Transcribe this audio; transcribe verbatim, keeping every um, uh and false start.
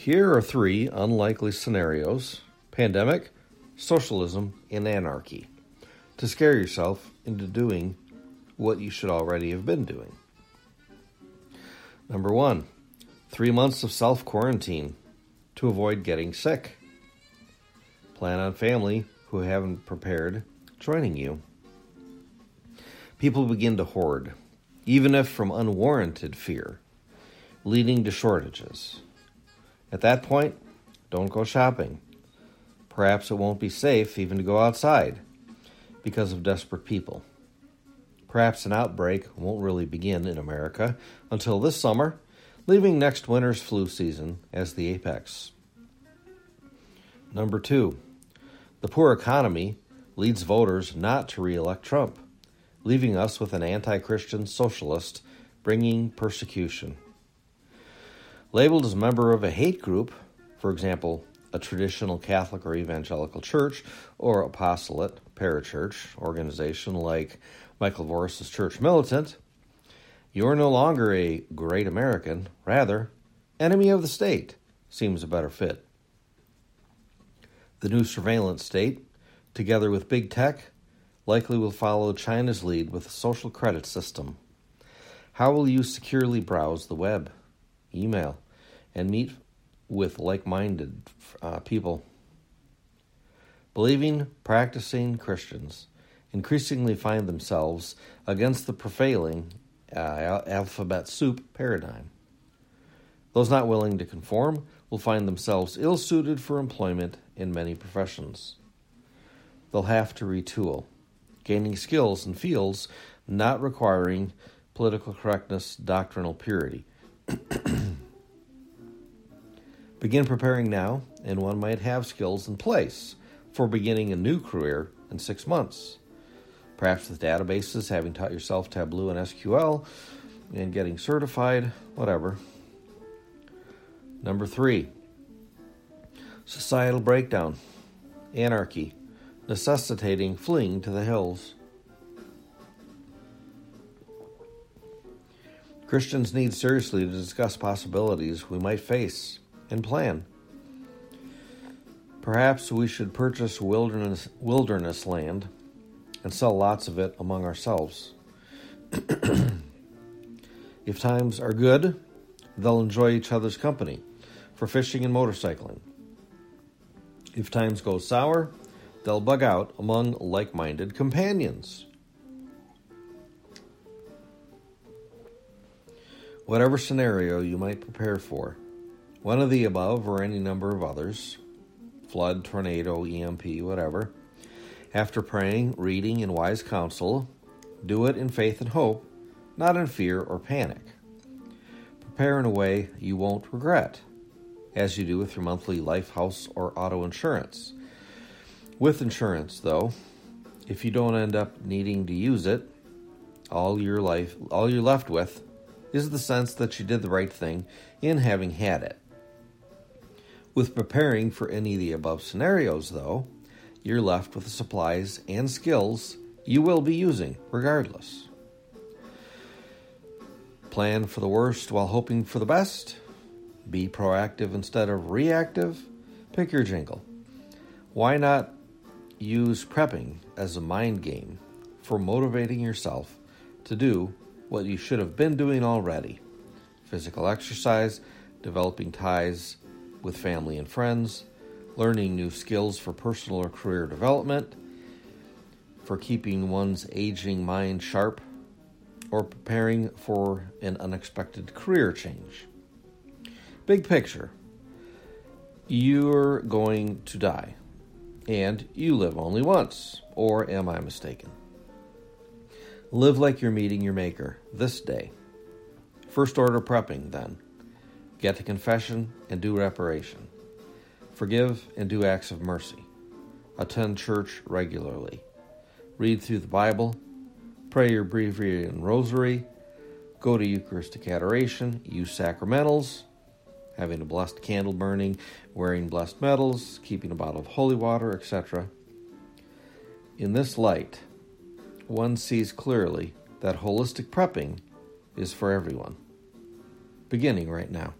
Here are three unlikely scenarios: pandemic, socialism, and anarchy, to scare yourself into doing what you should already have been doing. Number one, three months of self-quarantine to avoid getting sick. Plan on family who haven't prepared joining you. People begin to hoard, even if from unwarranted fear, leading to shortages. At that point, don't go shopping. Perhaps it won't be safe even to go outside because of desperate people. Perhaps an outbreak won't really begin in America until this summer, leaving next winter's flu season as the apex. Number two, the poor economy leads voters not to re-elect Trump, leaving us with an anti-Christian socialist bringing persecution. Labeled as a member of a hate group, for example, a traditional Catholic or evangelical church or apostolate parachurch organization like Michael Voris's Church Militant, you are no longer a great American, rather, enemy of the state seems a better fit. The new surveillance state, together with big tech, likely will follow China's lead with a social credit system. How will you securely browse the web, email, and meet with like-minded uh, people? Believing, practicing Christians increasingly find themselves against the prevailing uh, alphabet soup paradigm. Those not willing to conform will find themselves ill-suited for employment in many professions. They'll have to retool, gaining skills in fields not requiring political correctness, doctrinal purity. Begin preparing now, and one might have skills in place for beginning a new career in six months. Perhaps with databases, having taught yourself Tableau and S Q L, and getting certified, whatever. Number three, societal breakdown, anarchy, necessitating fleeing to the hills. Christians need seriously to discuss possibilities we might face and plan. Perhaps we should purchase wilderness wilderness land and sell lots of it among ourselves. If times are good, they'll enjoy each other's company for fishing and motorcycling. If times go sour, they'll bug out among like-minded companions. Whatever scenario you might prepare for, one of the above or any number of others, flood, tornado, E M P, whatever, after praying, reading, and wise counsel, do it in faith and hope, not in fear or panic. Prepare in a way you won't regret, as you do with your monthly life, house, or auto insurance. With insurance, though, if you don't end up needing to use it, all your life, all you're left with is the sense that you did the right thing in having had it. With preparing for any of the above scenarios, though, you're left with the supplies and skills you will be using regardless. Plan for the worst while hoping for the best. Be proactive instead of reactive. Pick your jingle. Why not use prepping as a mind game for motivating yourself to do what you should have been doing already? Physical exercise, developing ties with family and friends, learning new skills for personal or career development, for keeping one's aging mind sharp, or preparing for an unexpected career change. Big picture, you're going to die, and you live only once, or am I mistaken? Live like you're meeting your maker this day. First order prepping, then. Get to confession and do reparation. Forgive and do acts of mercy. Attend church regularly. Read through the Bible. Pray your breviary and rosary. Go to Eucharistic adoration. Use sacramentals. Having a blessed candle burning. Wearing blessed medals. Keeping a bottle of holy water, et cetera. In this light, one sees clearly that holistic prepping is for everyone, beginning right now.